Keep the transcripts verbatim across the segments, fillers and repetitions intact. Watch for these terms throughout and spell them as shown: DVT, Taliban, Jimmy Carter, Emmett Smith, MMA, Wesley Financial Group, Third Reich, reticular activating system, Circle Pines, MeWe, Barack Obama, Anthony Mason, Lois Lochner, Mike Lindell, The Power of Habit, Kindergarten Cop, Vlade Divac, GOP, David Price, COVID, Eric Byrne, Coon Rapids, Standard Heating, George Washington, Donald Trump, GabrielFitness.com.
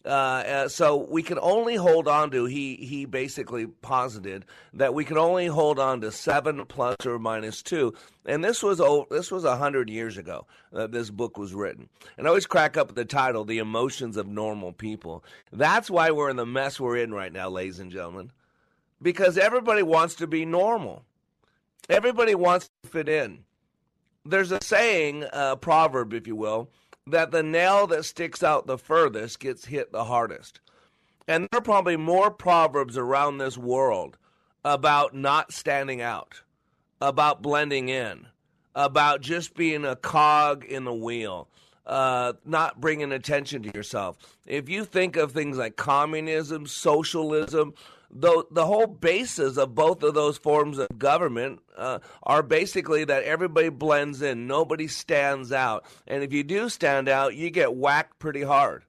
Uh, uh, so we can only hold on to, he, he basically posited that we can only hold on to seven plus or minus two. And this was oh, this was one hundred years ago that this book was written. And I always crack up at the title, The Emotions of Normal People. That's why we're in the mess we're in right now, ladies and gentlemen, because everybody wants to be normal. Everybody wants to fit in. There's a saying, a proverb, if you will, that the nail that sticks out the furthest gets hit the hardest. And there are probably more proverbs around this world about not standing out, about blending in, about just being a cog in the wheel, uh, not bringing attention to yourself. If you think of things like communism, socialism, the, the whole basis of both of those forms of government uh, are basically that everybody blends in, nobody stands out. And if you do stand out, you get whacked pretty hard.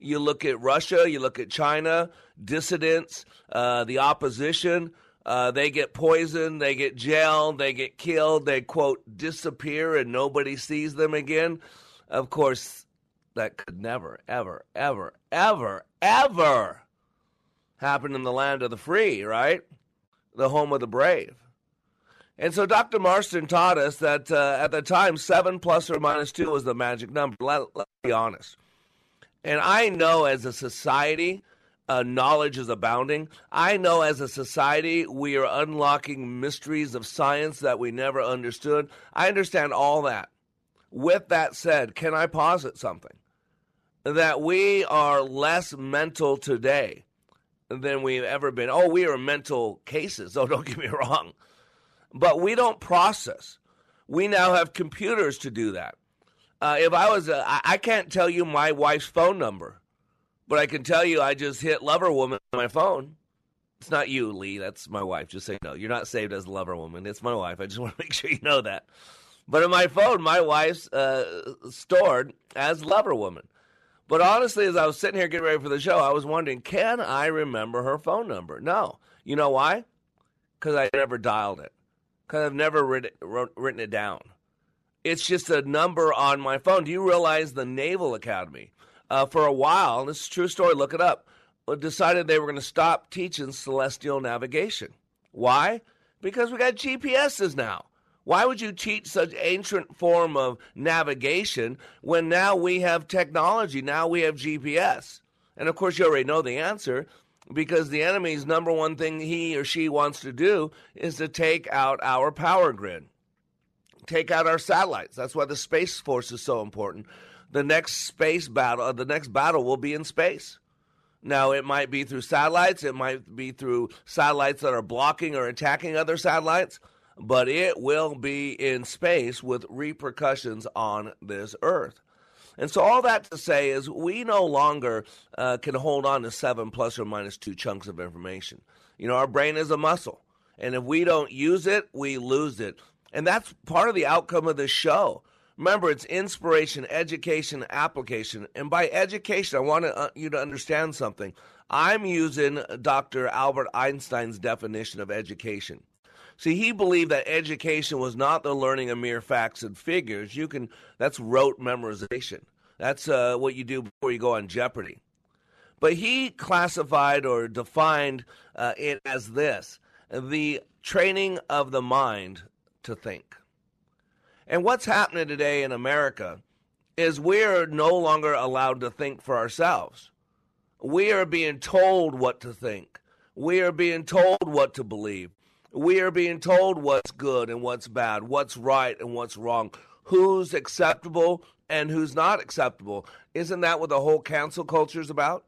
You look at Russia, you look at China, dissidents, uh, the opposition, uh, they get poisoned, they get jailed, they get killed, they, quote, disappear and nobody sees them again. Of course, that could never, ever, ever, ever, ever happened in the land of the free, right? The home of the brave. And so Doctor Marston taught us that uh, at the time, seven plus or minus two was the magic number. Let, let's be honest. And I know as a society, uh, knowledge is abounding. I know as a society, we are unlocking mysteries of science that we never understood. I understand all that. With that said, can I posit something? That we are less mental today than we've ever been. Oh, we are mental cases, though, don't get me wrong. But we don't process. We now have computers to do that. Uh, if I was, a, I can't tell you my wife's phone number, but I can tell you I just hit Lover Woman on my phone. It's not you, Lee. That's my wife. Just say no. You're not saved as Lover Woman. It's my wife. I just want to make sure you know that. But in my phone, my wife's uh, stored as Lover Woman. But honestly, as I was sitting here getting ready for the show, I was wondering, can I remember her phone number? No. You know why? because I never dialed it, because I've never writ- wrote, written it down. It's just a number on my phone. Do you realize the Naval Academy, uh, for a while, and this is a true story, look it up, decided they were going to stop teaching celestial navigation. Why? Because we got G P Ses now. Why would you teach such ancient form of navigation when now we have technology, now we have G P S? And, of course, you already know the answer, because the enemy's number one thing he or she wants to do is to take out our power grid, take out our satellites. That's why the Space Force is so important. The next space battle, the next battle will be in space. Now, it might be through satellites. It might be through satellites that are blocking or attacking other satellites. But it will be in space with repercussions on this earth. And so all that to say is we no longer uh, can hold on to seven plus or minus two chunks of information. You know, our brain is a muscle. And if we don't use it, we lose it. And that's part of the outcome of this show. Remember, it's inspiration, education, application. And by education, I want to, uh, you to understand something. I'm using Doctor Albert Einstein's definition of education. See, he believed that education was not the learning of mere facts and figures. You can, that's rote memorization. That's uh, what you do before you go on Jeopardy. But he classified or defined uh, it as this, the training of the mind to think. And what's happening today in America is we're no longer allowed to think for ourselves. We are being told what to think. We are being told what to believe. We are being told what's good and what's bad, what's right and what's wrong, who's acceptable and who's not acceptable. Isn't that what the whole cancel culture is about?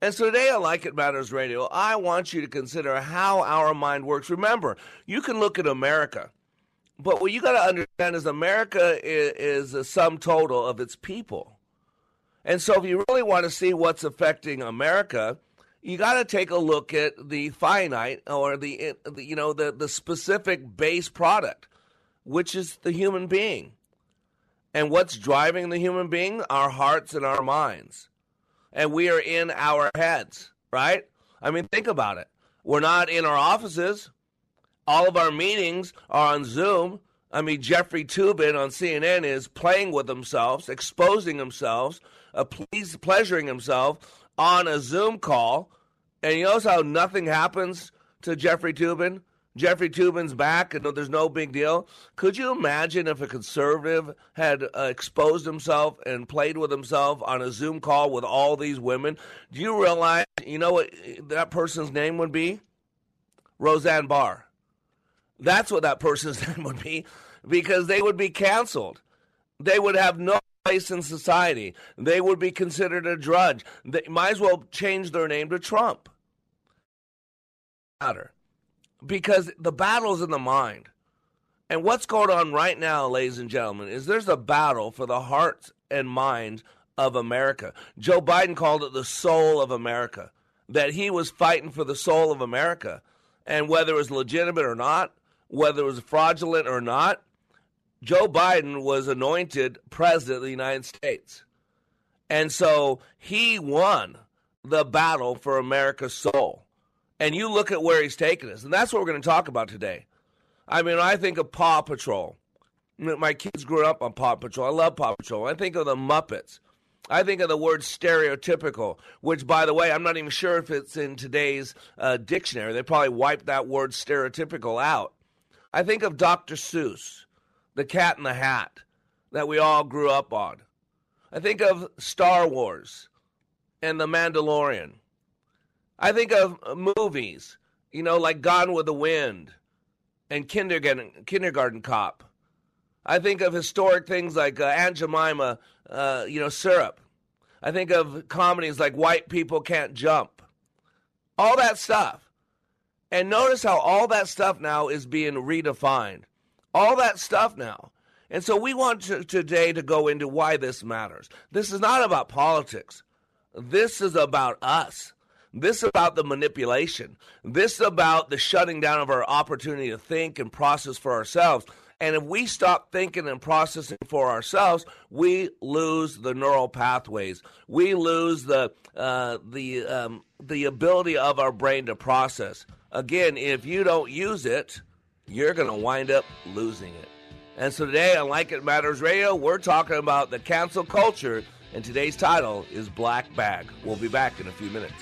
And so today on Like It Matters Radio, I want you to consider how our mind works. Remember, you can look at America. But what you got to understand is America is, is a sum total of its people. And so if you really want to see what's affecting America, you got to take a look at the finite or the, you know, the, the specific base product, which is the human being. And what's driving the human being? Our hearts and our minds. And we are in our heads, right? I mean, think about it. We're not in our offices. All of our meetings are on Zoom. I mean, Jeffrey Toobin on C N N is playing with themselves, exposing themselves, uh, please, pleasuring himself on a Zoom call. And you notice how nothing happens to Jeffrey Toobin? Jeffrey Toobin's back, and there's no big deal. Could you imagine if a conservative had uh, exposed himself and played with himself on a Zoom call with all these women? Do you realize, you know what that person's name would be? Roseanne Barr. That's what that person's name would be, because they would be canceled. They would have no place in society. They would be considered a drudge. They might as well change their name to Trump. Because the battle's in the mind. And what's going on right now, ladies and gentlemen, is there's a battle for the hearts and minds of America. Joe Biden called it the soul of America, that he was fighting for the soul of America. And whether it was legitimate or not, whether it was fraudulent or not, Joe Biden was anointed president of the United States. And so he won the battle for America's soul. And you look at where he's taken us. And that's what we're going to talk about today. I mean, I think of Paw Patrol. My kids grew up on Paw Patrol. I love Paw Patrol. I think of the Muppets. I think of the word stereotypical, which, by the way, I'm not even sure if it's in today's uh, dictionary. They probably wiped that word stereotypical out. I think of Doctor Seuss, the Cat in the Hat that we all grew up on. I think of Star Wars and The Mandalorian. I think of movies, you know, like Gone with the Wind and Kindergarten, Kindergarten Cop. I think of historic things like uh, Aunt Jemima, uh, you know, syrup. I think of comedies like White People Can't Jump. All that stuff. And notice how all that stuff now is being redefined. All that stuff now. And so we want to, today to go into why this matters. This is not about politics. This is about us. This is about the manipulation. This is about the shutting down of our opportunity to think and process for ourselves. And if we stop thinking and processing for ourselves, we lose the neural pathways. We lose the uh, the um, the ability of our brain to process. again, if you don't use it, you're going to wind up losing it. And so today on Like It Matters Radio, we're talking about the cancel culture, and today's title is Black Bag. We'll be back in a few minutes.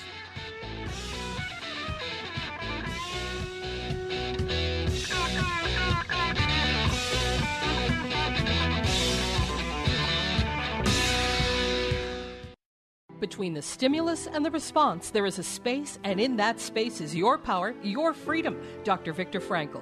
Between the stimulus and the response, there is a space, and in that space is your power, your freedom. Doctor Viktor Frankl.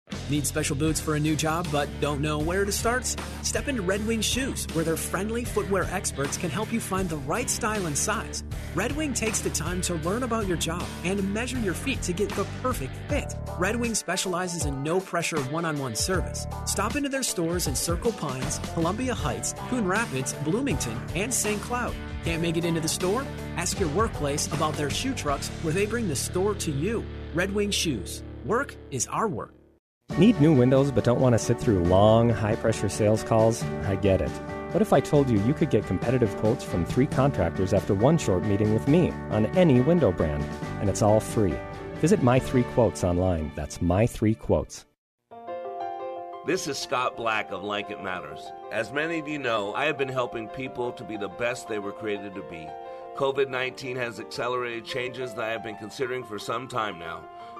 Need special boots for a new job but don't know where to start? Step into Red Wing Shoes, where their friendly footwear experts can help you find the right style and size. Red Wing takes the time to learn about your job and measure your feet to get the perfect fit. Red Wing specializes in no-pressure one-on-one service. Stop into their stores in Circle Pines, Columbia Heights, Coon Rapids, Bloomington, and Saint Cloud. Can't make it into the store? Ask your workplace about their shoe trucks, where they bring the store to you. Red Wing Shoes. Work is our work. Need new windows but don't want to sit through long, high-pressure sales calls? I get it. What if I told you you could get competitive quotes from three contractors after one short meeting with me on any window brand? And it's all free. Visit My Three Quotes online. That's My Three Quotes. This is Scott Black of Like It Matters. As many of you know, I have been helping people to be the best they were created to be. covid nineteen has accelerated changes that I have been considering for some time now.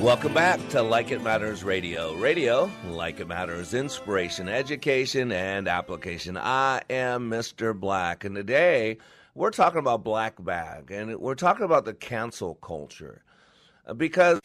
Welcome back to Like It Matters Radio. Radio, Like It Matters, inspiration, education, and application. I am Mister Black, and today we're talking about Black Bag, and we're talking about the cancel culture, because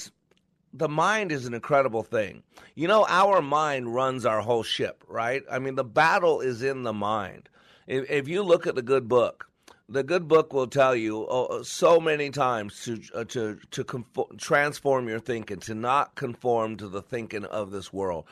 the mind is an incredible thing. You know, our mind runs our whole ship, right? I mean, the battle is in the mind. If, if you look at the good book, the good book will tell you uh, so many times to uh, to to conform, transform your thinking, to not conform to the thinking of this world,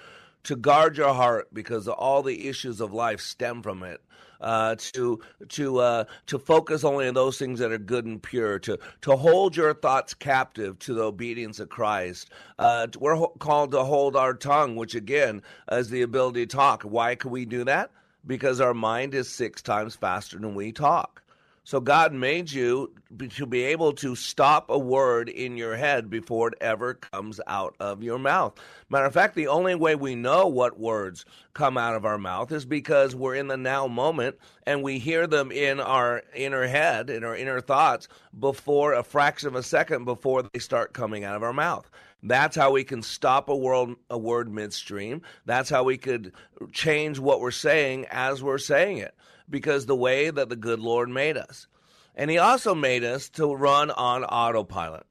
to guard your heart because all the issues of life stem from it, uh, to to uh, to focus only on those things that are good and pure, to to hold your thoughts captive to the obedience of Christ. Uh, we're ho- called to hold our tongue, which again is the ability to talk. Why can we do that? Because our mind is six times faster than we talk. So God made you to be able to stop a word in your head before it ever comes out of your mouth. Matter of fact, the only way we know what words come out of our mouth is because we're in the now moment and we hear them in our inner head, in our inner thoughts, before a fraction of a second before they start coming out of our mouth. That's how we can stop a, world, a word midstream. That's how we could change what we're saying as we're saying it. Because the way that the good Lord made us. And he also made us to run on autopilot.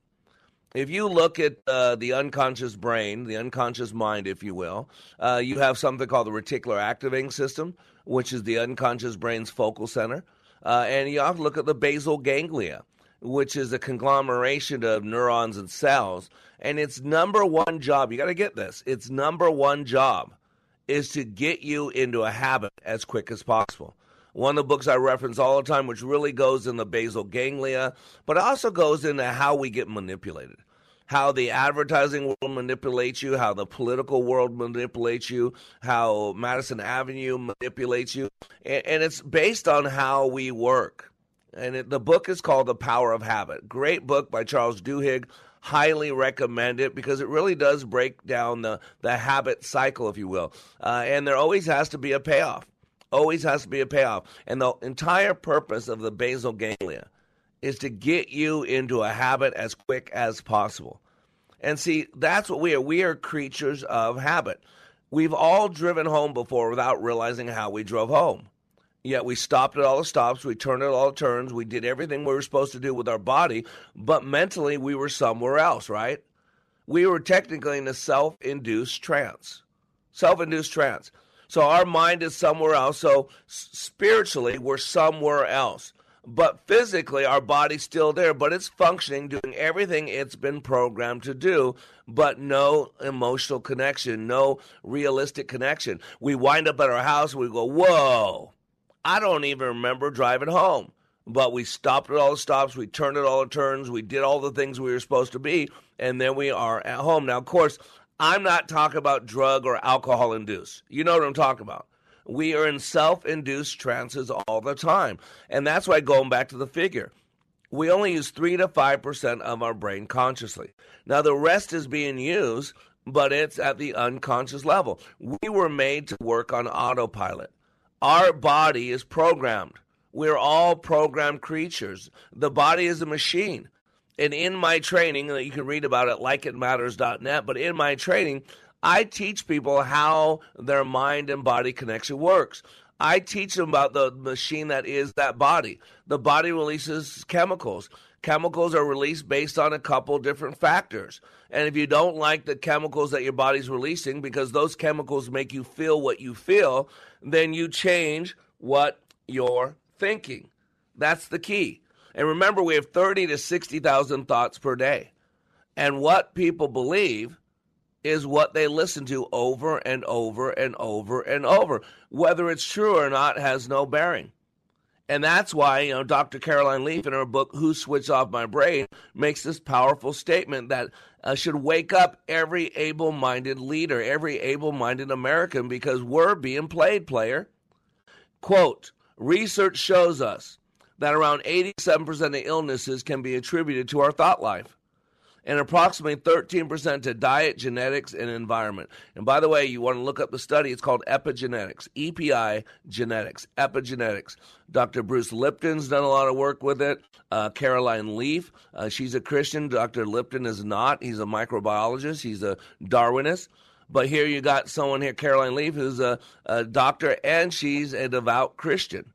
If you look at uh, the unconscious brain, the unconscious mind, if you will, uh, you have something called the reticular activating system, which is the unconscious brain's focal center. Uh, and you have to look at the basal ganglia, which is a conglomeration of neurons and cells. And its number one job, you got to get this, its number one job is to get you into a habit as quick as possible. One of the books I reference all the time, which really goes in the basal ganglia, but also goes into how we get manipulated, how the advertising world manipulates you, how the political world manipulates you, how Madison Avenue manipulates you. And it's based on how we work. And it, the book is called The Power of Habit. Great book by Charles Duhigg. Highly recommend it because it really does break down the, the habit cycle, if you will. Uh, and there always has to be a payoff. Always has to be a payoff. And the entire purpose of the basal ganglia is to get you into a habit as quick as possible. And see, that's what we are. We are creatures of habit. We've all driven home before without realizing how we drove home. Yet we stopped at all the stops. We turned at all the turns. We did everything we were supposed to do with our body. But mentally, we were somewhere else, right? We were technically in a self-induced trance. Self-induced trance. So our mind is somewhere else. So spiritually, we're somewhere else. But physically, our body's still there, but it's functioning, doing everything it's been programmed to do, but no emotional connection, no realistic connection. We wind up at our house, we go, whoa, I don't even remember driving home. But we stopped at all the stops, we turned at all the turns, we did all the things we were supposed to be, and then we are at home. Now, of course, I'm not talking about drug or alcohol-induced. You know what I'm talking about. We are in self-induced trances all the time. And that's why, going back to the figure, we only use three to five percent of our brain consciously. Now, the rest is being used, but it's at the unconscious level. We were made to work on autopilot. Our body is programmed. We're all programmed creatures. The body is a machine. And in my training, you can read about it at like it matters dot net, but in my training, I teach people how their mind and body connection works. I teach them about the machine that is that body. The body releases chemicals. Chemicals are released based on a couple different factors. And if you don't like the chemicals that your body's releasing because those chemicals make you feel what you feel, then you change what you're thinking. That's the key. And remember, we have thirty to sixty thousand thoughts per day. And what people believe is what they listen to over and over and over and over. Whether it's true or not has no bearing. And that's why, you know, Doctor Caroline Leaf in her book, Who Switched Off My Brain, makes this powerful statement that uh, should wake up every able-minded leader, every able-minded American, because we're being played, player. Quote, research shows us that around eighty-seven percent of illnesses can be attributed to our thought life, and approximately thirteen percent to diet, genetics, and environment. And by the way, you want to look up the study. It's called epigenetics, E P I genetics, epigenetics. Doctor Bruce Lipton's done a lot of work with it. Uh, Caroline Leaf, uh, she's a Christian. Doctor Lipton is not. He's a microbiologist. He's a Darwinist. But here you got someone here, Caroline Leaf, who's a, a doctor, and she's a devout Christian.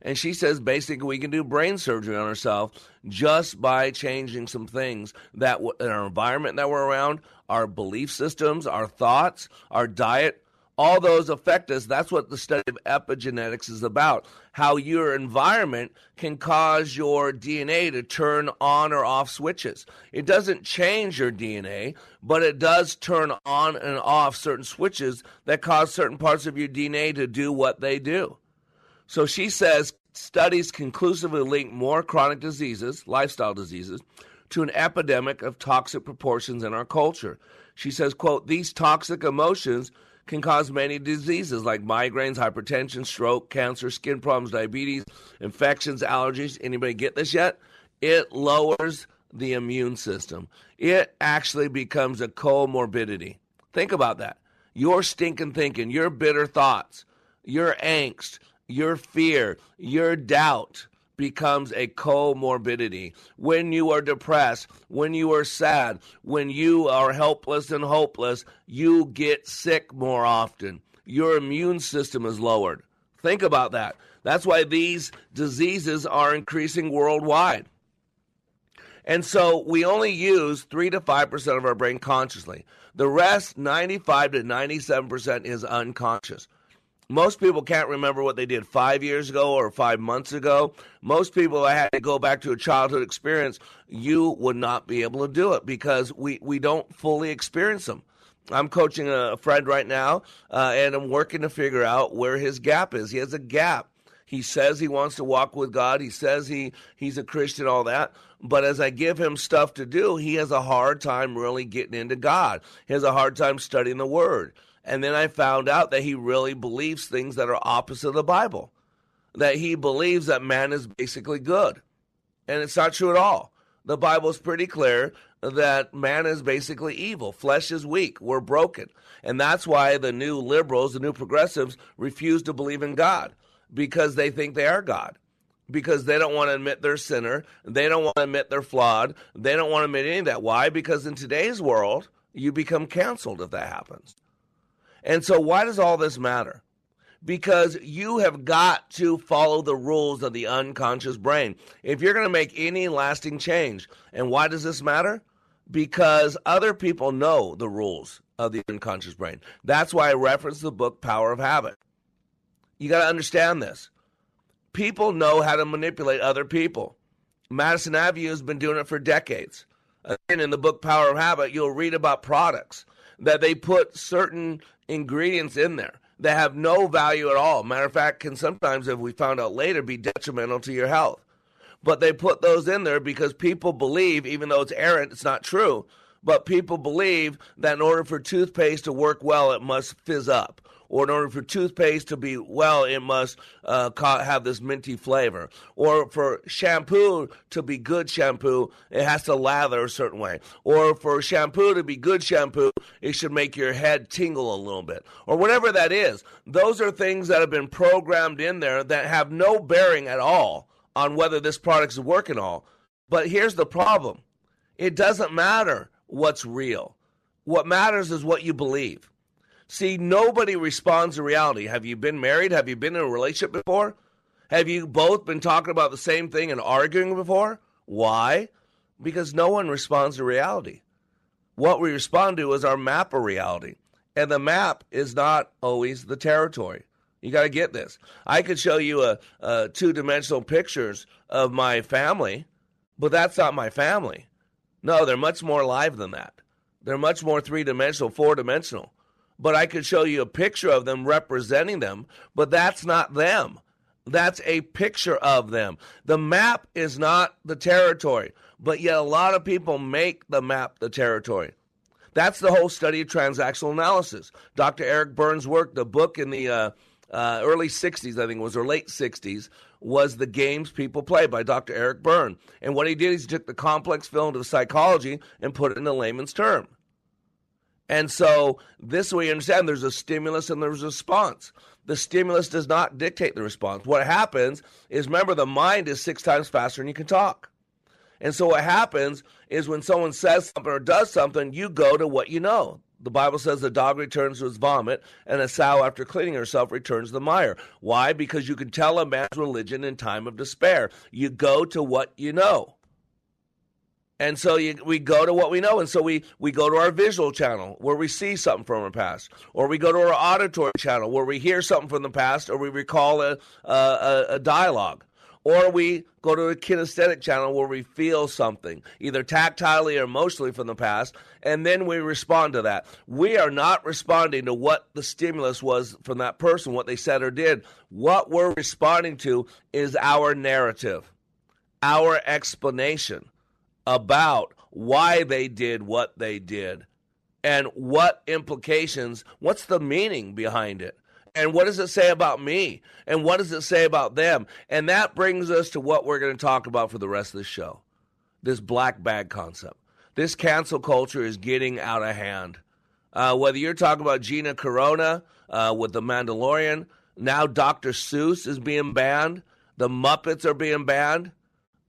And she says basically we can do brain surgery on ourselves just by changing some things that w- in our environment that we're around, our belief systems, our thoughts, our diet, all those affect us. That's what the study of epigenetics is about, how your environment can cause your D N A to turn on or off switches. It doesn't change your D N A, but it does turn on and off certain switches that cause certain parts of your D N A to do what they do. So she says studies conclusively link more chronic diseases, lifestyle diseases, to an epidemic of toxic proportions in our culture. She says, quote, these toxic emotions can cause many diseases like migraines, hypertension, stroke, cancer, skin problems, diabetes, infections, allergies. Anybody get this yet? It lowers the immune system. It actually becomes a comorbidity. Think about that. Your stinking thinking, your bitter thoughts, your angst, your fear, your doubt becomes a comorbidity. When you are depressed, when you are sad, when you are helpless and hopeless, you get sick more often. Your immune system is lowered. Think about that. That's why these diseases are increasing worldwide. And so we only use three to five percent of our brain consciously. The rest, ninety-five to ninety-seven percent, is unconscious. Most people can't remember what they did five years ago or five months ago. Most people, I had to go back to a childhood experience. You would not be able to do it because we, we don't fully experience them. I'm coaching a friend right now, uh, and I'm working to figure out where his gap is. He has a gap. He says he wants to walk with God. He says he he's a Christian, all that. But as I give him stuff to do, he has a hard time really getting into God. He has a hard time studying the Word. And then I found out that he really believes things that are opposite of the Bible, that he believes that man is basically good. And it's not true at all. The Bible is pretty clear that man is basically evil. Flesh is weak. We're broken. And that's why the new liberals, the new progressives, refuse to believe in God. Because they think they are God, because they don't want to admit they're a sinner, they don't want to admit they're flawed, they don't want to admit any of that. Why? Because in today's world, you become canceled if that happens. And so why does all this matter? Because you have got to follow the rules of the unconscious brain if you're going to make any lasting change. And why does this matter? Because other people know the rules of the unconscious brain. That's why I reference the book Power of Habit. You got to understand this. People know how to manipulate other people. Madison Avenue has been doing it for decades. Again, in the book Power of Habit, you'll read about products that they put certain ingredients in there that have no value at all. Matter of fact, can sometimes, if we found out later, be detrimental to your health. But they put those in there because people believe, even though it's errant, it's not true, but people believe that in order for toothpaste to work well, it must fizz up. Or in order for toothpaste to be well, it must uh, have this minty flavor. Or for shampoo to be good shampoo, it has to lather a certain way. Or for shampoo to be good shampoo, it should make your head tingle a little bit. Or whatever that is. Those are things that have been programmed in there that have no bearing at all on whether this product's working all. But here's the problem. It doesn't matter what's real. What matters is what you believe. See, nobody responds to reality. Have you been married? Have you been in a relationship before? Have you both been talking about the same thing and arguing before? Why? Because no one responds to reality. What we respond to is our map of reality. And the map is not always the territory. You got to get this. I could show you a, a two-dimensional pictures of my family, but that's not my family. No, they're much more alive than that. They're much more three-dimensional, four-dimensional. But I could show you a picture of them representing them, but that's not them. That's a picture of them. The map is not the territory, but yet a lot of people make the map the territory. That's the whole study of transactional analysis. Doctor Eric Byrne's work, the book in the uh, uh, early sixties, I think it was, or late sixties, was The Games People Play by Doctor Eric Byrne. And what he did is he took the complex field of psychology and put it in a layman's term. And so this way you understand there's a stimulus and there's a response. The stimulus does not dictate the response. What happens is, remember, the mind is six times faster than you can talk. And so what happens is when someone says something or does something, you go to what you know. The Bible says the dog returns to his vomit and a sow after cleaning herself returns to the mire. Why? Because you can tell a man's religion in time of despair. You go to what you know. And so you, we go to what we know, and so we, we go to our visual channel where we see something from our past, or we go to our auditory channel where we hear something from the past, or we recall a, a, a dialogue, or we go to a kinesthetic channel where we feel something, either tactilely or emotionally from the past, and then we respond to that. We are not responding to what the stimulus was from that person, what they said or did. What we're responding to is our narrative, our explanation about why they did what they did and what implications, what's the meaning behind it? And what does it say about me? And what does it say about them? And that brings us to what we're going to talk about for the rest of the show, this black bag concept. This cancel culture is getting out of hand. Uh, whether you're talking about Gina Carano uh, with The Mandalorian, now Doctor Seuss is being banned. The Muppets are being banned.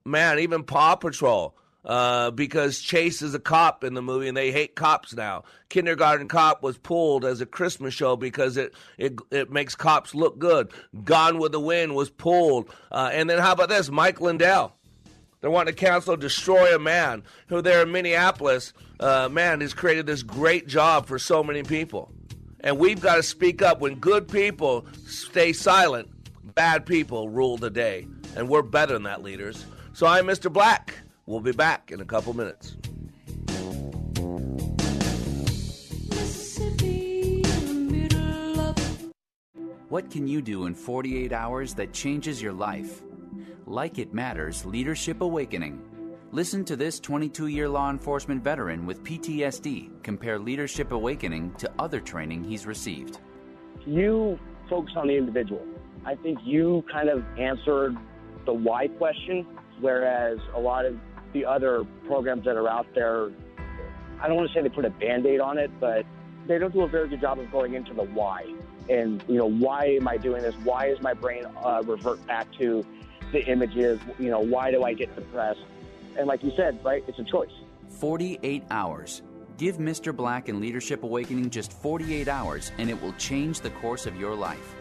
Man, even Paw Patrol. uh, because Chase is a cop in the movie and they hate cops now. Kindergarten Cop was pulled as a Christmas show because it it, it makes cops look good. Gone with the Wind was pulled. Uh, and then how about this? Mike Lindell. They want to cancel Destroy a Man, who there in Minneapolis, uh, man, has created this great job for so many people. And we've got to speak up. When good people stay silent, bad people rule the day. And we're better than that, leaders. So I'm Mister Black. We'll be back in a couple minutes. What can you do in forty-eight hours that changes your life? Like It Matters Leadership Awakening. Listen to this twenty-two-year law enforcement veteran with P T S D compare Leadership Awakening to other training he's received. You focus on the individual. I think you kind of answered the why question, whereas a lot of the other programs that are out there, I don't want to say they put a Band-Aid on it, but they don't do a very good job of going into the why. And, you know, why am I doing this? Why is my brain uh, revert back to the images? You know, why do I get depressed? And like you said, right, it's a choice. forty-eight hours. Give Mister Black and Leadership Awakening just forty-eight hours, and it will change the course of your life.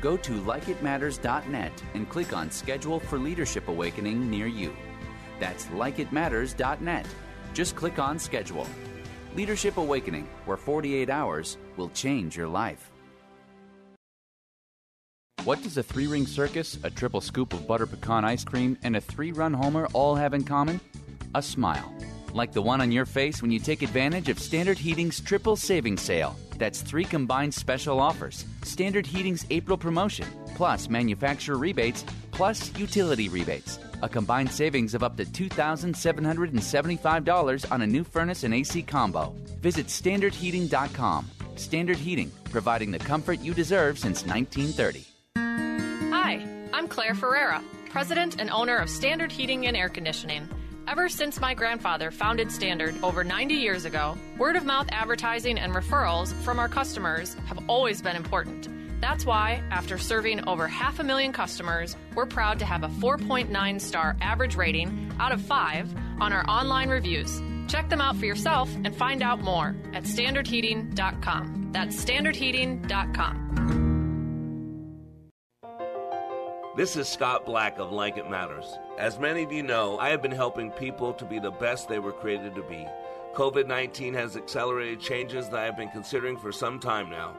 Go to like it matters dot net and click on Schedule for Leadership Awakening near you. That's like it matters dot net. Just click on Schedule. Leadership Awakening, where forty-eight hours will change your life. What does a three-ring circus, a triple scoop of butter pecan ice cream, and a three-run homer all have in common? A smile. Like the one on your face when you take advantage of Standard Heating's triple savings sale. That's three combined special offers, Standard Heating's April promotion, plus manufacturer rebates, plus utility rebates. A combined savings of up to two thousand seven hundred seventy-five dollars on a new furnace and A C combo. Visit standard heating dot com. Standard Heating, providing the comfort you deserve since nineteen thirty. Hi, I'm Claire Ferreira, president and owner of Standard Heating and Air Conditioning. Ever since my grandfather founded Standard over ninety years ago, word-of-mouth advertising and referrals from our customers have always been important. That's why, after serving over half a million customers, we're proud to have a four point nine star average rating out of five on our online reviews. Check them out for yourself and find out more at standard heating dot com. That's standard heating dot com. This is Scott Black of Like It Matters. As many of you know, I have been helping people to be the best they were created to be. covid nineteen has accelerated changes that I have been considering for some time now.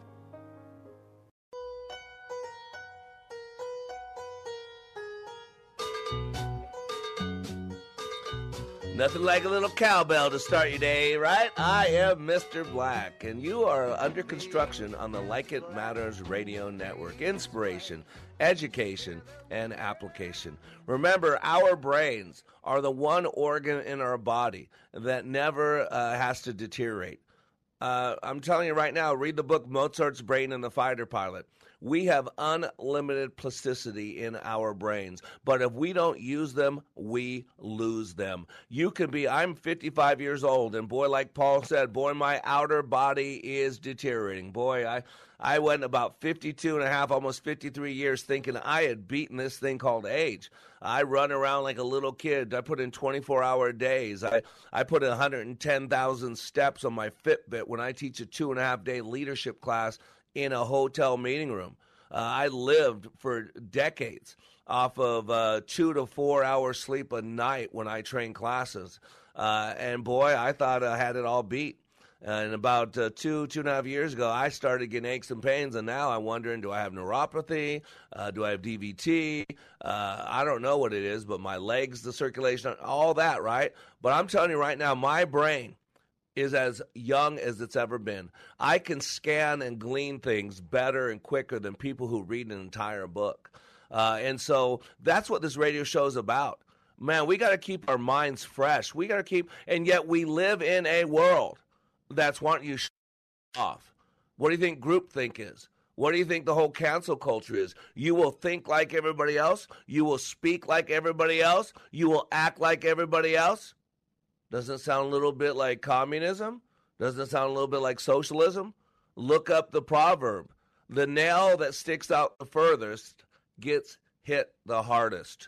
Nothing like a little cowbell to start your day, right? I am Mister Black, and you are under construction on the Like It Matters Radio Network. Inspiration, education, and application. Remember, our brains are the one organ in our body that never uh, has to deteriorate. Uh, I'm telling you right now, read the book Mozart's Brain and the Fighter Pilot. We have unlimited plasticity in our brains, but if we don't use them, we lose them. You can be, I'm fifty-five years old, and boy, like Paul said, boy, my outer body is deteriorating. Boy, I, I went about fifty-two and a half, almost fifty-three years thinking I had beaten this thing called age. I run around like a little kid. I put in twenty-four hour days. I, I put in one hundred ten thousand steps on my Fitbit when I teach a two and a half day leadership class in a hotel meeting room. Uh, I lived for decades off of uh, two to four hours sleep a night when I trained classes. Uh, and boy, I thought I had it all beat. Uh, and about uh, two, two and a half years ago, I started getting aches and pains, and now I'm wondering, do I have neuropathy? Uh, do I have D V T? Uh, I don't know what it is, but my legs, the circulation, all that, right? But I'm telling you right now, my brain is as young as it's ever been. I can scan and glean things better and quicker than people who read an entire book. Uh, and so that's what this radio show is about. Man, we got to keep our minds fresh. We got to keep, and yet we live in a world that's wanting you sh- off. What do you think groupthink is? What do you think the whole cancel culture is? You will think like everybody else. You will speak like everybody else. You will act like everybody else. Doesn't it sound a little bit like communism? Doesn't it sound a little bit like socialism? Look up the proverb. The nail that sticks out the furthest gets hit the hardest.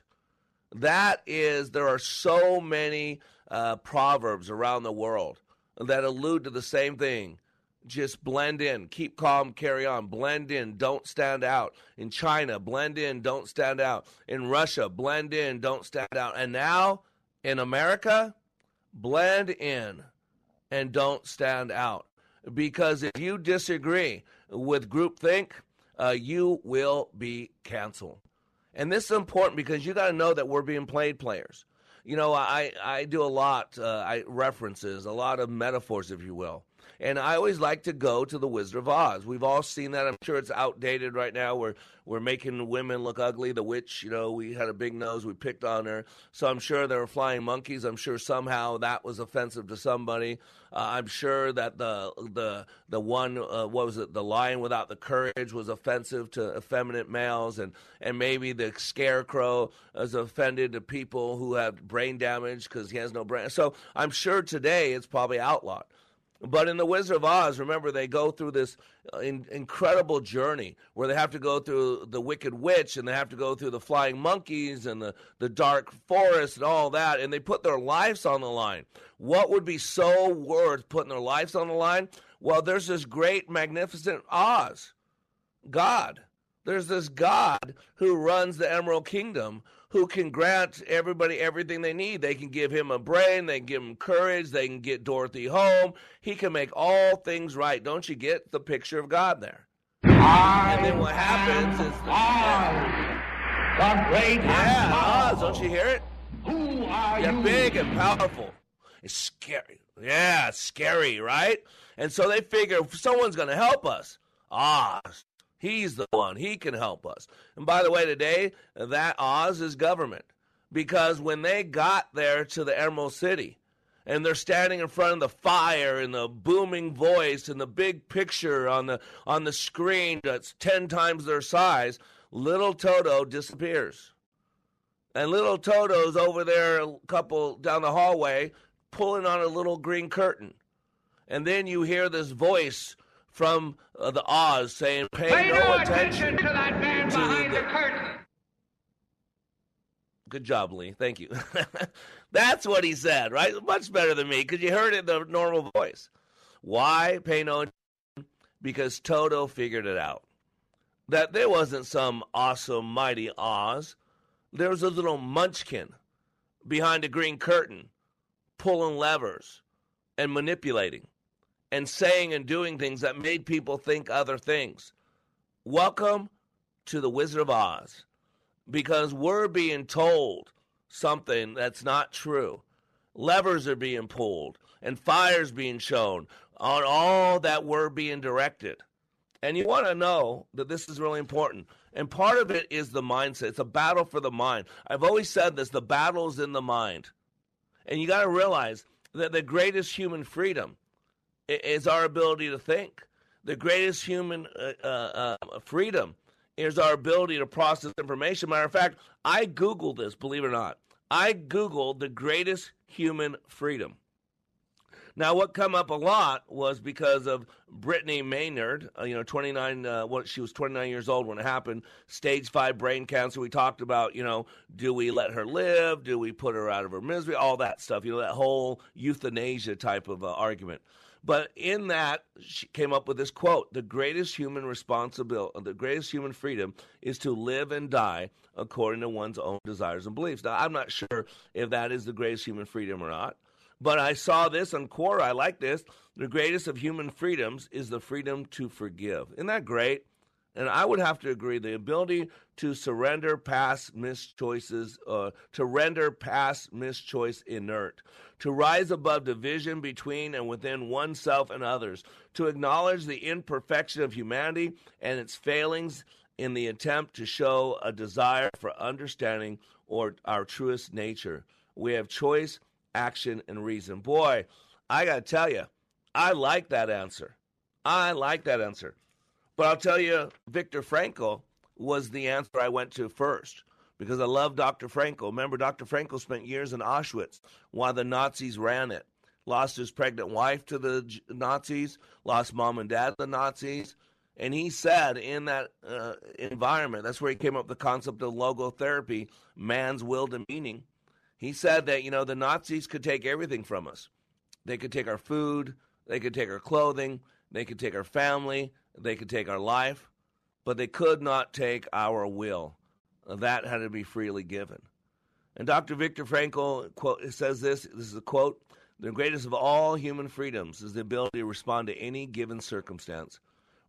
That is, there are so many uh, proverbs around the world that allude to the same thing. Just blend in, keep calm, carry on, blend in, don't stand out. In China, blend in, don't stand out. In Russia, blend in, don't stand out. And now, in America, blend in and don't stand out. Because if you disagree with groupthink, uh, you will be canceled. And this is important because you got to know that we're being played players. You know, I, I do a lot, uh, I references, a lot of metaphors, if you will. And I always like to go to the Wizard of Oz. We've all seen that. I'm sure it's outdated right now. We're, we're making women look ugly. The witch, you know, we had a big nose. We picked on her. So I'm sure there were flying monkeys. I'm sure somehow that was offensive to somebody. Uh, I'm sure that the the the one, uh, what was it, the lion without the courage was offensive to effeminate males. And, and maybe the scarecrow is offended to people who have brain damage because he has no brain. So I'm sure today it's probably outlawed. But in The Wizard of Oz, remember, they go through this in, incredible journey where they have to go through the Wicked Witch and they have to go through the flying monkeys and the, the dark forest and all that, and they put their lives on the line. What would be so worth putting their lives on the line? Well, there's this great, magnificent Oz, God. There's this God who runs the Emerald Kingdom, who can grant everybody everything they need. They can give him a brain. They can give him courage. They can get Dorothy home. He can make all things right. Don't you get the picture of God there? I and then what happens is... The, Oz, the great yeah, Oz, don't you hear it? Who are You're you? Big and powerful. It's scary. Yeah, it's scary, right? And so they figure someone's going to help us. Oz. He's the one. He can help us. And by the way, today, that Oz is government. Because when they got there to the Emerald City, and they're standing in front of the fire and the booming voice and the big picture on the on the screen that's ten times their size, little Toto disappears. And little Toto's over there a couple down the hallway pulling on a little green curtain. And then you hear this voice from uh, the Oz saying, pay, pay no, no attention, attention to that man to behind the, the curtain. Good job, Lee. Thank you. That's what he said, right? Much better than me, because you heard it in the normal voice. Why pay no attention? Because Toto figured it out. That there wasn't some awesome, mighty Oz. There was a little munchkin behind a green curtain pulling levers and manipulating and saying and doing things that made people think other things. Welcome to the Wizard of Oz, because we're being told something that's not true. Levers are being pulled, and fires being shown on all that we're being directed. And you want to know that this is really important. And part of it is the mindset. It's a battle for the mind. I've always said this, the battle's in the mind. And you got to realize that the greatest human freedom is our ability to think. The greatest human uh, uh, freedom is our ability to process information. Matter of fact, I Googled this, believe it or not. I Googled the greatest human freedom. Now, what come up a lot was because of Brittany Maynard, uh, you know, twenty-nine, uh, what, she was twenty-nine years old when it happened, stage five brain cancer. We talked about, you know, do we let her live? Do we put her out of her misery? All that stuff, you know, that whole euthanasia type of uh, argument. But in that, she came up with this quote, the greatest human responsibility, the greatest human freedom is to live and die according to one's own desires and beliefs. Now, I'm not sure if that is the greatest human freedom or not, But I saw this on Quora. I like this. The greatest of human freedoms is the freedom to forgive. Isn't that great? And I would have to agree, the ability to surrender past mischoices, uh, to render past mischoice inert, to rise above division between and within oneself and others, to acknowledge the imperfection of humanity and its failings in the attempt to show a desire for understanding or our truest nature. We have choice, action, and reason. Boy, I got to tell you, I like that answer. I like that answer. But I'll tell you, Viktor Frankl was the answer I went to first because I love Doctor Frankl. Remember, Doctor Frankl spent years in Auschwitz while the Nazis ran it. Lost his pregnant wife to the Nazis, lost mom and dad to the Nazis. And he said in that uh, environment, that's where he came up with the concept of logotherapy, man's will to meaning. He said that, you know, the Nazis could take everything from us. They could take our food. They could take our clothing. They could take our family. They could take our life, but they could not take our will. That had to be freely given. And Doctor Viktor Frankl quote, says this, this is a quote, the greatest of all human freedoms is the ability to respond to any given circumstance.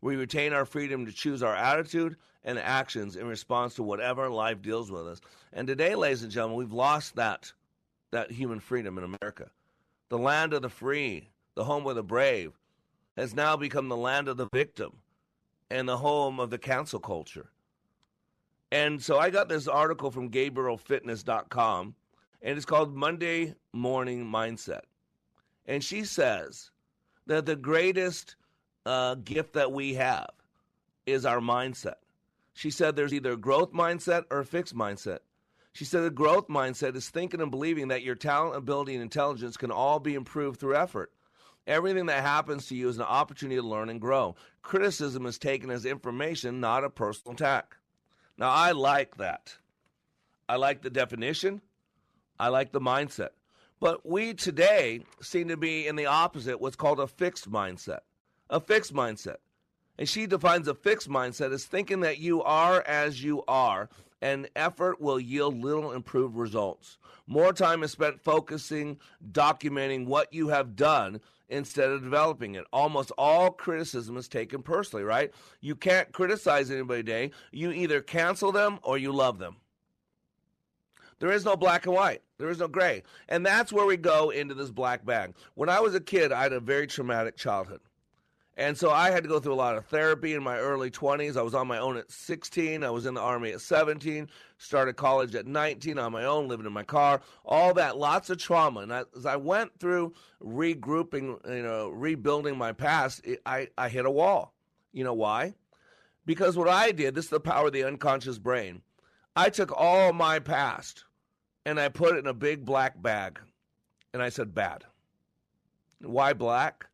We retain our freedom to choose our attitude and actions in response to whatever life deals with us. And today, ladies and gentlemen, we've lost that, that human freedom in America. The land of the free, the home of the brave, has now become the land of the victim and the home of the cancel culture. And so I got this article from Gabriel Fitness dot com, and it's called Monday Morning Mindset. And she says that the greatest uh, gift that we have is our mindset. She said there's either a growth mindset or a fixed mindset. She said the growth mindset is thinking and believing that your talent, ability, and intelligence can all be improved through effort. Everything that happens to you is an opportunity to learn and grow. Criticism is taken as information, not a personal attack. Now, I like that. I like the definition. I like the mindset. But we today seem to be in the opposite, what's called a fixed mindset. A fixed mindset. And she defines a fixed mindset as thinking that you are as you are, and effort will yield little improved results. More time is spent focusing, documenting what you have done instead of developing it. Almost all criticism is taken personally, right? You can't criticize anybody today. You either cancel them or you love them. There is no black and white. There is no gray. And that's where we go into this black bag. When I was a kid, I had a very traumatic childhood. And so I had to go through a lot of therapy in my early twenties. I was on my own at sixteen. I was in the Army at seventeen. Started college at nineteen on my own, living in my car. All that, lots of trauma. And I, as I went through regrouping, you know, rebuilding my past, it, I, I hit a wall. You know why? Because what I did, this is the power of the unconscious brain. I took all my past and I put it in a big black bag. And I said, bad. Why black?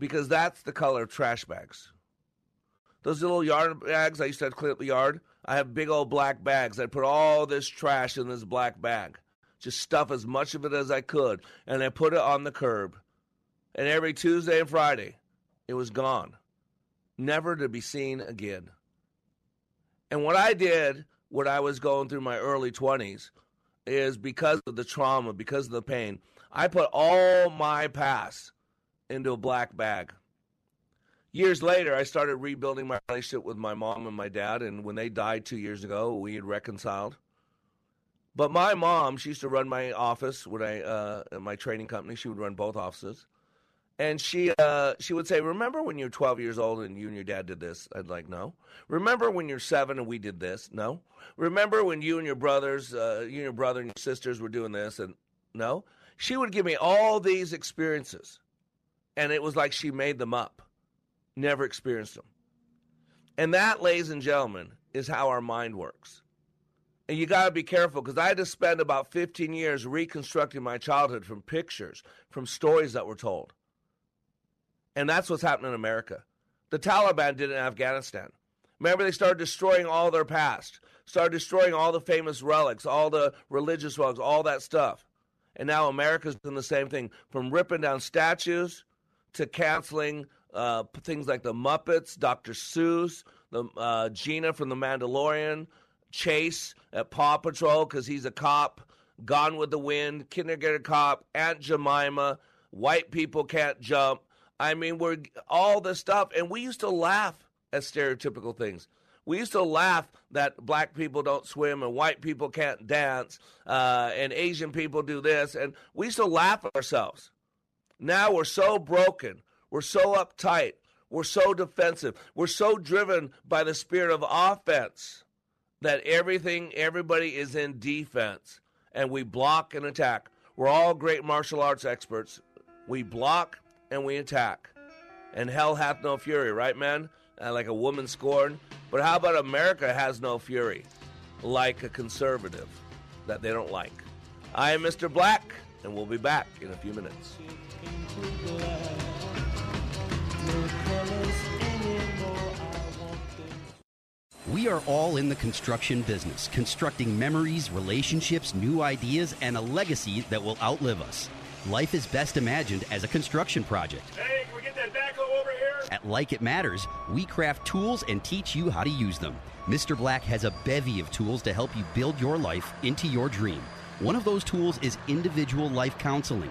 Because that's the color of trash bags. Those little yard bags, I used to have to clean up the yard. I have big old black bags. I put all this trash in this black bag. Just stuff as much of it as I could. And I put it on the curb. And every Tuesday and Friday, it was gone. Never to be seen again. And what I did when I was going through my early twenties is because of the trauma, because of the pain, I put all my past into a black bag. Years later, I started rebuilding my relationship with my mom and my dad, and when they died two years ago, we had reconciled. But my mom, she used to run my office when I, uh, my training company. She would run both offices, and she, uh, she would say, "Remember when you were twelve years old and you and your dad did this?" I'd like, "No." "Remember when you're seven and we did this?" "No." "Remember when you and your brothers, uh, you and your brother and your sisters were doing this?" And no. She would give me all these experiences. And it was like she made them up, never experienced them. And that, ladies and gentlemen, is how our mind works. And you got to be careful, because I had to spend about fifteen years reconstructing my childhood from pictures, from stories that were told. And that's what's happening in America. The Taliban did it in Afghanistan. Remember, they started destroying all their past, started destroying all the famous relics, all the religious relics, all that stuff. And now America's doing the same thing, from ripping down statues to canceling uh, things like the Muppets, Doctor Seuss, the uh, Gina from The Mandalorian, Chase at Paw Patrol because he's a cop, Gone with the Wind, Kindergarten Cop, Aunt Jemima, White People Can't Jump. I mean, we're all this stuff. And we used to laugh at stereotypical things. We used to laugh that black people don't swim and white people can't dance uh, and Asian people do this. And we used to laugh at ourselves. Now we're so broken. We're so uptight. We're so defensive. We're so driven by the spirit of offense that everything, everybody is in defense. And we block and attack. We're all great martial arts experts. We block and we attack. And hell hath no fury, right, man? Uh, like a woman scorned. But how about America has no fury? Like a conservative that they don't like. I am Mister Black, and we'll be back in a few minutes. We are all in the construction business, constructing memories, relationships, new ideas, and a legacy that will outlive us. Life is best imagined as a construction project. Hey, can we get that backhoe over here? At Like It Matters, we craft tools and teach you how to use them. Mister Black has a bevy of tools to help you build your life into your dream. One of those tools is individual life counseling.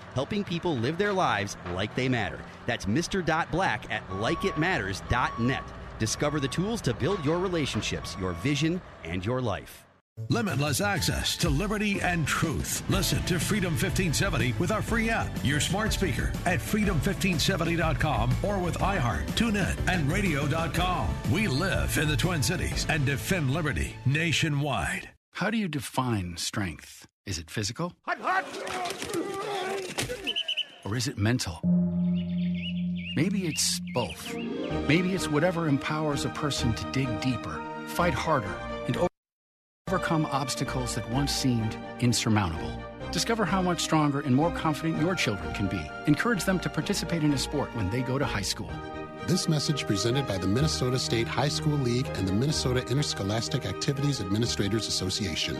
Helping people live their lives like they matter. That's mister dot black at like it matters dot net. Discover the tools to build your relationships, your vision, and your life. Limitless access to liberty and truth. Listen to Freedom fifteen seventy with our free app, your smart speaker, at freedom fifteen seventy dot com or with iHeart, TuneIn, and radio dot com. We live in the Twin Cities and defend liberty nationwide. How do you define strength? Is it physical? I'm hot! Or is it mental? Maybe it's both. Maybe it's whatever empowers a person to dig deeper, fight harder, and overcome obstacles that once seemed insurmountable. Discover how much stronger and more confident your children can be. Encourage them to participate in a sport when they go to high school. This message presented by the Minnesota State High School League and the Minnesota Interscholastic Activities Administrators Association.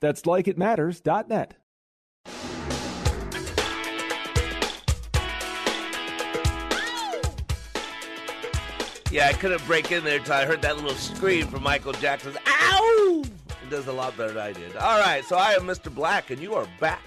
That's like it matters dot net. Yeah, I couldn't break in there until I heard that little scream from Michael Jackson's, ow! It does a lot better than I did. All right, so I am Mister Black, and you are back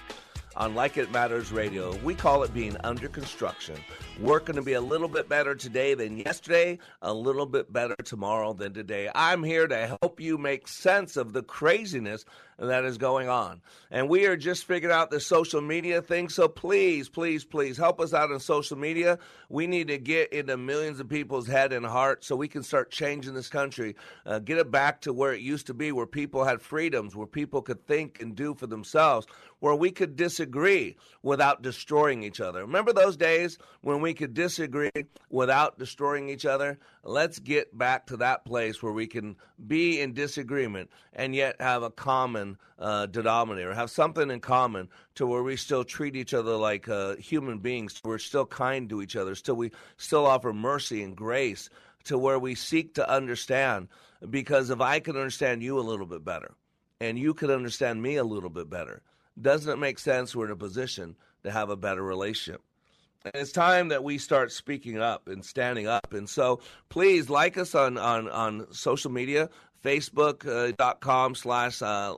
on Like It Matters Radio. We call it being under construction. We're going to be a little bit better today than yesterday, a little bit better tomorrow than today. I'm here to help you make sense of the craziness that is going on. And we are just figuring out the social media thing, so please, please, please help us out on social media. We need to get into millions of people's head and heart so we can start changing this country, uh, get it back to where it used to be, where people had freedoms, where people could think and do for themselves, where we could disagree without destroying each other. Remember those days when we could disagree without destroying each other? Let's get back to that place where we can be in disagreement and yet have a common common uh, denominator, have something in common to where we still treat each other like uh, human beings. We're still kind to each other. Still, we still offer mercy and grace to where we seek to understand. Because if I can understand you a little bit better and you can understand me a little bit better, doesn't it make sense we're in a position to have a better relationship? And it's time that we start speaking up and standing up. And so please like us on, on, on social media, facebook dot com uh, slash uh,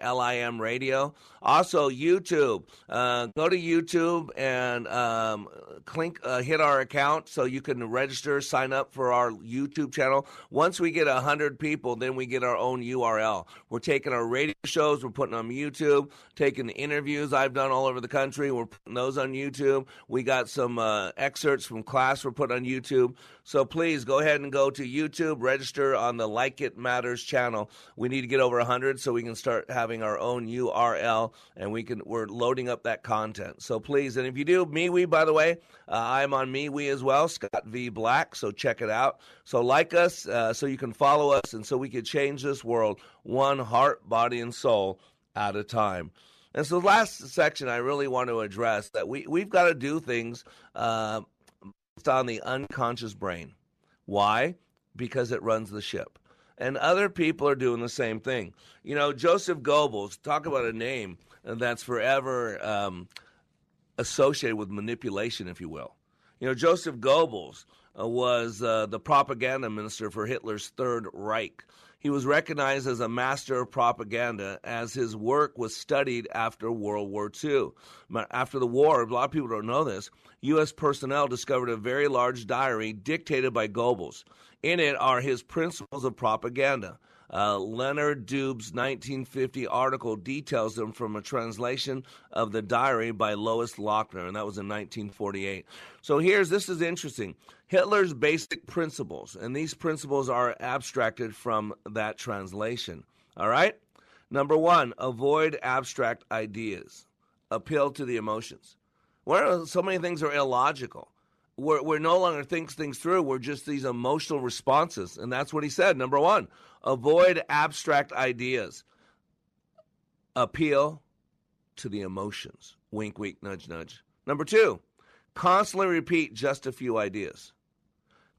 L I M radio. Also, YouTube. Uh, go to YouTube and um, click, uh, hit our account so you can register, sign up for our YouTube channel. Once we get one hundred people, then we get our own U R L. We're taking our radio shows, we're putting them on YouTube, taking the interviews I've done all over the country, we're putting those on YouTube. We got some uh, excerpts from class we're putting on YouTube. So please go ahead and go to YouTube, register on the Like It Matters channel. We need to get over one hundred so we can start having our own U R L, and we can, we're loading up that content. So please, and if you do, MeWe, by the way, uh, I'm on MeWe as well, Scott V. Black, so check it out. So like us, uh, so you can follow us, and so we can change this world one heart, body, and soul at a time. And so the last section I really want to address, that we, we've got to do things uh, based on the unconscious brain. Why? Because it runs the ship. And other people are doing the same thing. You know, Joseph Goebbels, talk about a name that's forever um, associated with manipulation, if you will. You know, Joseph Goebbels uh, was uh, the propaganda minister for Hitler's Third Reich. He was recognized as a master of propaganda, as his work was studied after World War Two. After the war, a lot of people don't know this, U S personnel discovered a very large diary dictated by Goebbels. In it are his principles of propaganda. Uh, Leonard Dub's nineteen fifty article details them from a translation of the diary by Lois Lochner, and that was in nineteen forty-eight. So here's, this is interesting, Hitler's basic principles, and these principles are abstracted from that translation. All right? Number one, avoid abstract ideas. Appeal to the emotions. Well, so many things are illogical. We're, we're no longer thinks things through. We're just these emotional responses. And that's what he said. Number one, avoid abstract ideas. Appeal to the emotions. Wink, wink, nudge, nudge. Number two, constantly repeat just a few ideas.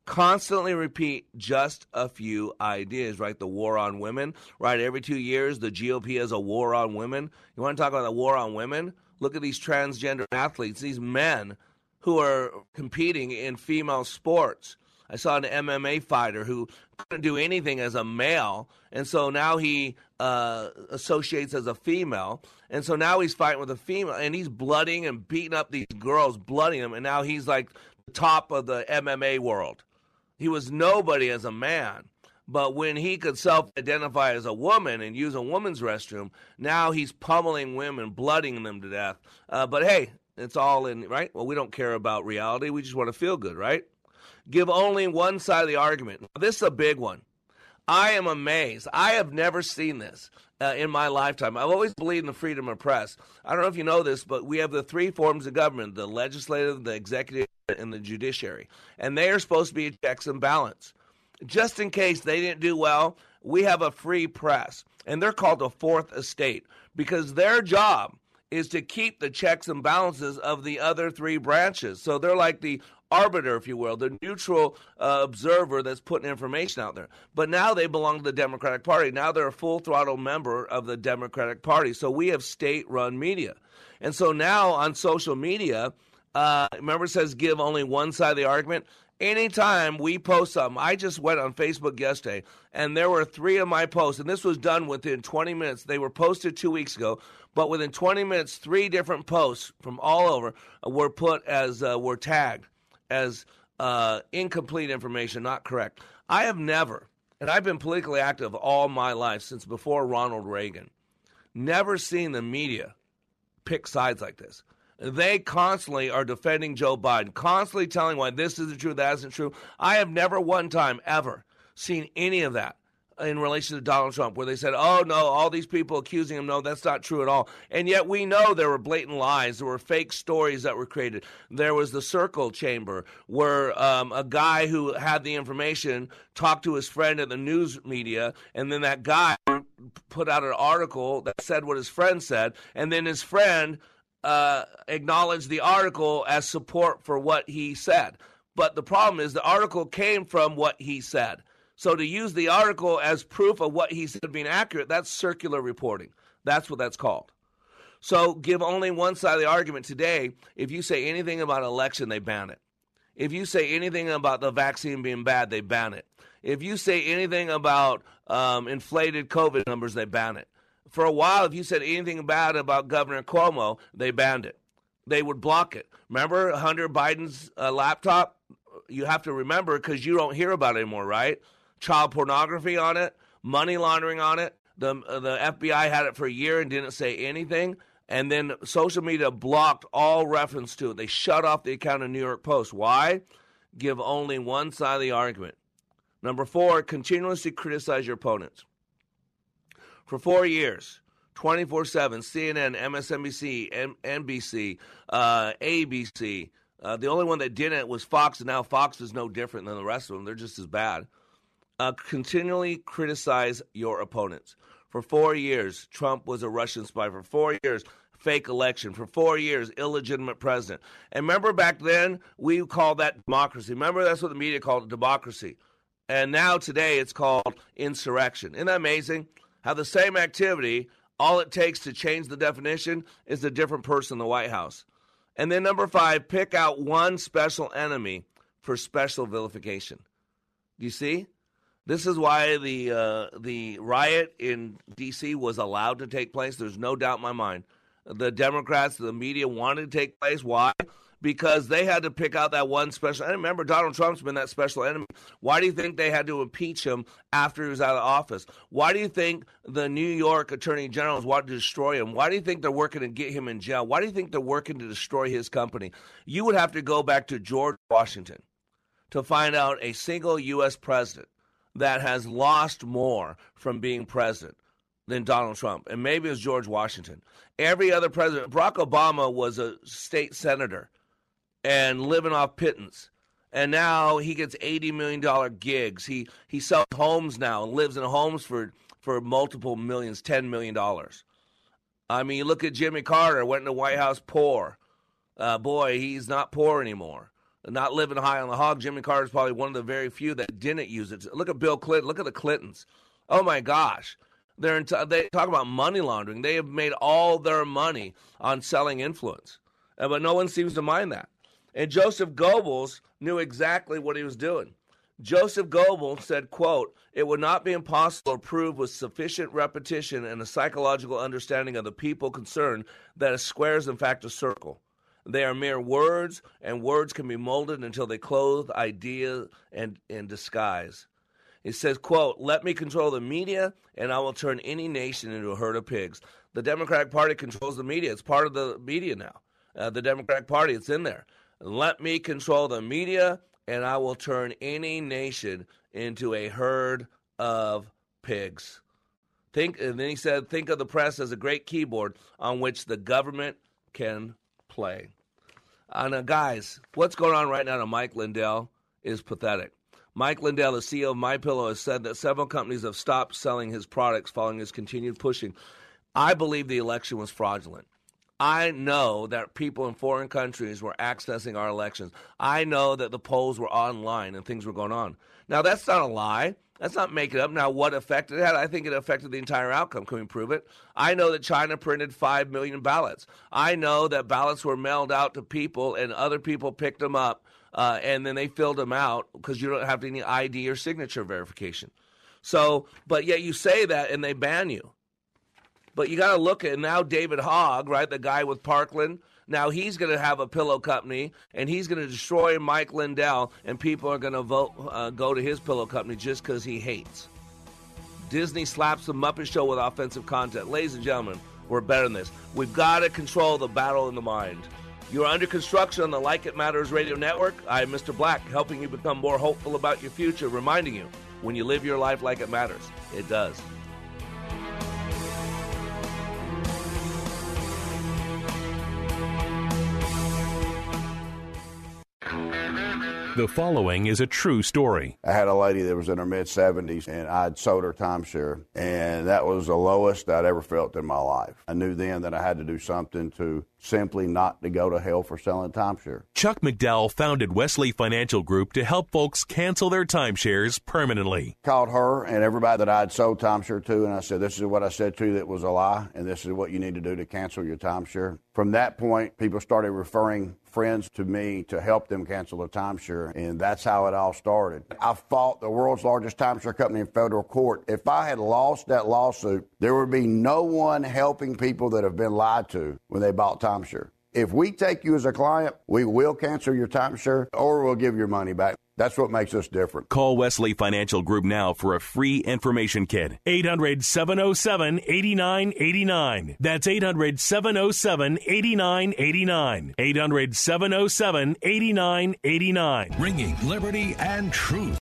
Constantly repeat just a few ideas, right? The war on women, right? Every two years, the G O P has a war on women. You want to talk about the war on women? Look at these transgender athletes, these men who are competing in female sports. I saw an M M A fighter who couldn't do anything as a male, and so now he uh, associates as a female, and so now he's fighting with a female, and he's blooding and beating up these girls, blooding them, and now he's like the top of the M M A world. He was nobody as a man, but when he could self-identify as a woman and use a woman's restroom, now he's pummeling women, blooding them to death. Uh, but hey, it's all in, right? Well, we don't care about reality. We just want to feel good, right? Give only one side of the argument. This is a big one. I am amazed. I have never seen this uh, in my lifetime. I've always believed in the freedom of press. I don't know if you know this, but we have the three forms of government, the legislative, the executive, and the judiciary. And they are supposed to be checks and balance. Just in case they didn't do well, we have a free press. And they're called the fourth estate because their job is to keep the checks and balances of the other three branches. So they're like the arbiter, if you will, the neutral uh, observer that's putting information out there. But now they belong to the Democratic Party. Now they're a full-throttle member of the Democratic Party. So we have state-run media. And so now on social media, uh, remember it says give only one side of the argument? Anytime we post something, I just went on Facebook yesterday, and there were three of my posts, and this was done within twenty minutes. They were posted two weeks ago, but within twenty minutes, three different posts from all over were put as, uh, were tagged as uh, incomplete information, not correct. I have never, and I've been politically active all my life since before Ronald Reagan, never seen the media pick sides like this. They constantly are defending Joe Biden, constantly telling why this isn't true, that isn't true. I have never one time ever seen any of that in relation to Donald Trump where they said, oh, no, all these people accusing him, no, that's not true at all. And yet we know there were blatant lies. There were fake stories that were created. There was the circle chamber where um, a guy who had the information talked to his friend at the news media, and then that guy put out an article that said what his friend said, and then his friend uh, acknowledged the article as support for what he said. But the problem is the article came from what he said. So to use the article as proof of what he said being accurate, that's circular reporting. That's what that's called. So give only one side of the argument today. If you say anything about election, they ban it. If you say anything about the vaccine being bad, they ban it. If you say anything about um, inflated COVID numbers, they ban it. For a while, if you said anything bad about Governor Cuomo, they banned it. They would block it. Remember Hunter Biden's uh, laptop? You have to remember because you don't hear about it anymore, right? Child pornography on it, money laundering on it. The, uh, the F B I had it for a year and didn't say anything. And then social media blocked all reference to it. They shut off the account of New York Post. Why? Give only one side of the argument. Number four, continuously criticize your opponents. For four years, twenty-four seven, C N N, M S N B C, M- N B C, uh, A B C. Uh, the only one that didn't was Fox, and now Fox is no different than the rest of them. They're just as bad. Uh, continually criticize your opponents. For four years, Trump was a Russian spy. For four years, fake election. For four years, illegitimate president. And remember back then, we called that democracy. Remember, that's what the media called it, democracy. And now today, it's called insurrection. Isn't that amazing? How the same activity, all it takes to change the definition is a different person in the White House. And then number five, pick out one special enemy for special vilification. Do you see? This is why the uh, the riot in D C was allowed to take place. There's no doubt in my mind. The Democrats, the media wanted to take place. Why? Because they had to pick out that one special enemy. Remember, Donald Trump's been that special enemy. Why do you think they had to impeach him after he was out of office? Why do you think the New York Attorney General wanted to destroy him? Why do you think they're working to get him in jail? Why do you think they're working to destroy his company? You would have to go back to George Washington to find out a single U S president that has lost more from being president than Donald Trump. And maybe it was George Washington. Every other president, Barack Obama was a state senator and living off pittance. And now he gets eighty million dollars gigs. He he sells homes now and lives in homes for, for multiple millions, ten million dollars. I mean, you look at Jimmy Carter, went in the White House poor. Uh, boy, he's not poor anymore. Not living high on the hog. Jimmy Carter is probably one of the very few that didn't use it. Look at Bill Clinton. Look at the Clintons. Oh, my gosh. They're t- they talk about money laundering. They have made all their money on selling influence. Uh, but no one seems to mind that. And Joseph Goebbels knew exactly what he was doing. Joseph Goebbels said, quote, "It would not be impossible to prove with sufficient repetition and a psychological understanding of the people concerned that a square is in fact a circle. They are mere words, and words can be molded until they clothe idea and, and disguise." It says, quote, "Let me control the media, and I will turn any nation into a herd of pigs." The Democratic Party controls the media. It's part of the media now. Uh, the Democratic Party, it's in there. "Let me control the media, and I will turn any nation into a herd of pigs." Think, and then he said, "Think of the press as a great keyboard on which the government can play." And uh, guys, what's going on right now to Mike Lindell is pathetic. Mike Lindell, the C E O of MyPillow, has said that several companies have stopped selling his products following his continued pushing. I believe the election was fraudulent. I know that people in foreign countries were accessing our elections. I know that the polls were online and things were going on. Now, that's not a lie. That's not making up. Now, what effect it had? I think it affected the entire outcome. Can we prove it? I know that China printed five million ballots. I know that ballots were mailed out to people and other people picked them up, uh, and then they filled them out because you don't have any I D or signature verification. So, but yet you say that and they ban you. But you got to look at now David Hogg, right, the guy with Parkland. Now he's going to have a pillow company, and he's going to destroy Mike Lindell, and people are going to vote uh, go to his pillow company just because he hates. Disney slaps the Muppet Show with offensive content. Ladies and gentlemen, we're better than this. We've got to control the battle in the mind. You're under construction on the Like It Matters radio network. I am Mister Black, helping you become more hopeful about your future, reminding you, when you live your life like it matters, it does. The following is a true story. I had a lady that was in her mid seventies, and I'd sold her timeshare, and that was the lowest I'd ever felt in my life. I knew then that I had to do something to simply not to go to hell for selling timeshare. Chuck McDowell founded Wesley Financial Group to help folks cancel their timeshares permanently. Called her and everybody that I had sold timeshare to, and I said, this is what I said to you that was a lie, and this is what you need to do to cancel your timeshare. From that point, people started referring friends to me to help them cancel their timeshare, and that's how it all started. I fought the world's largest timeshare company in federal court. If I had lost that lawsuit, there would be no one helping people that have been lied to when they bought timeshare. If we take you as a client, we will cancel your timeshare or we'll give your money back. That's what makes us different. Call Wesley Financial Group now for a free information kit. eight hundred, seven oh seven, eight nine eight nine. That's eight hundred, seven oh seven, eight nine eight nine. eight hundred, seven oh seven, eight nine eight nine. Bringing liberty and truth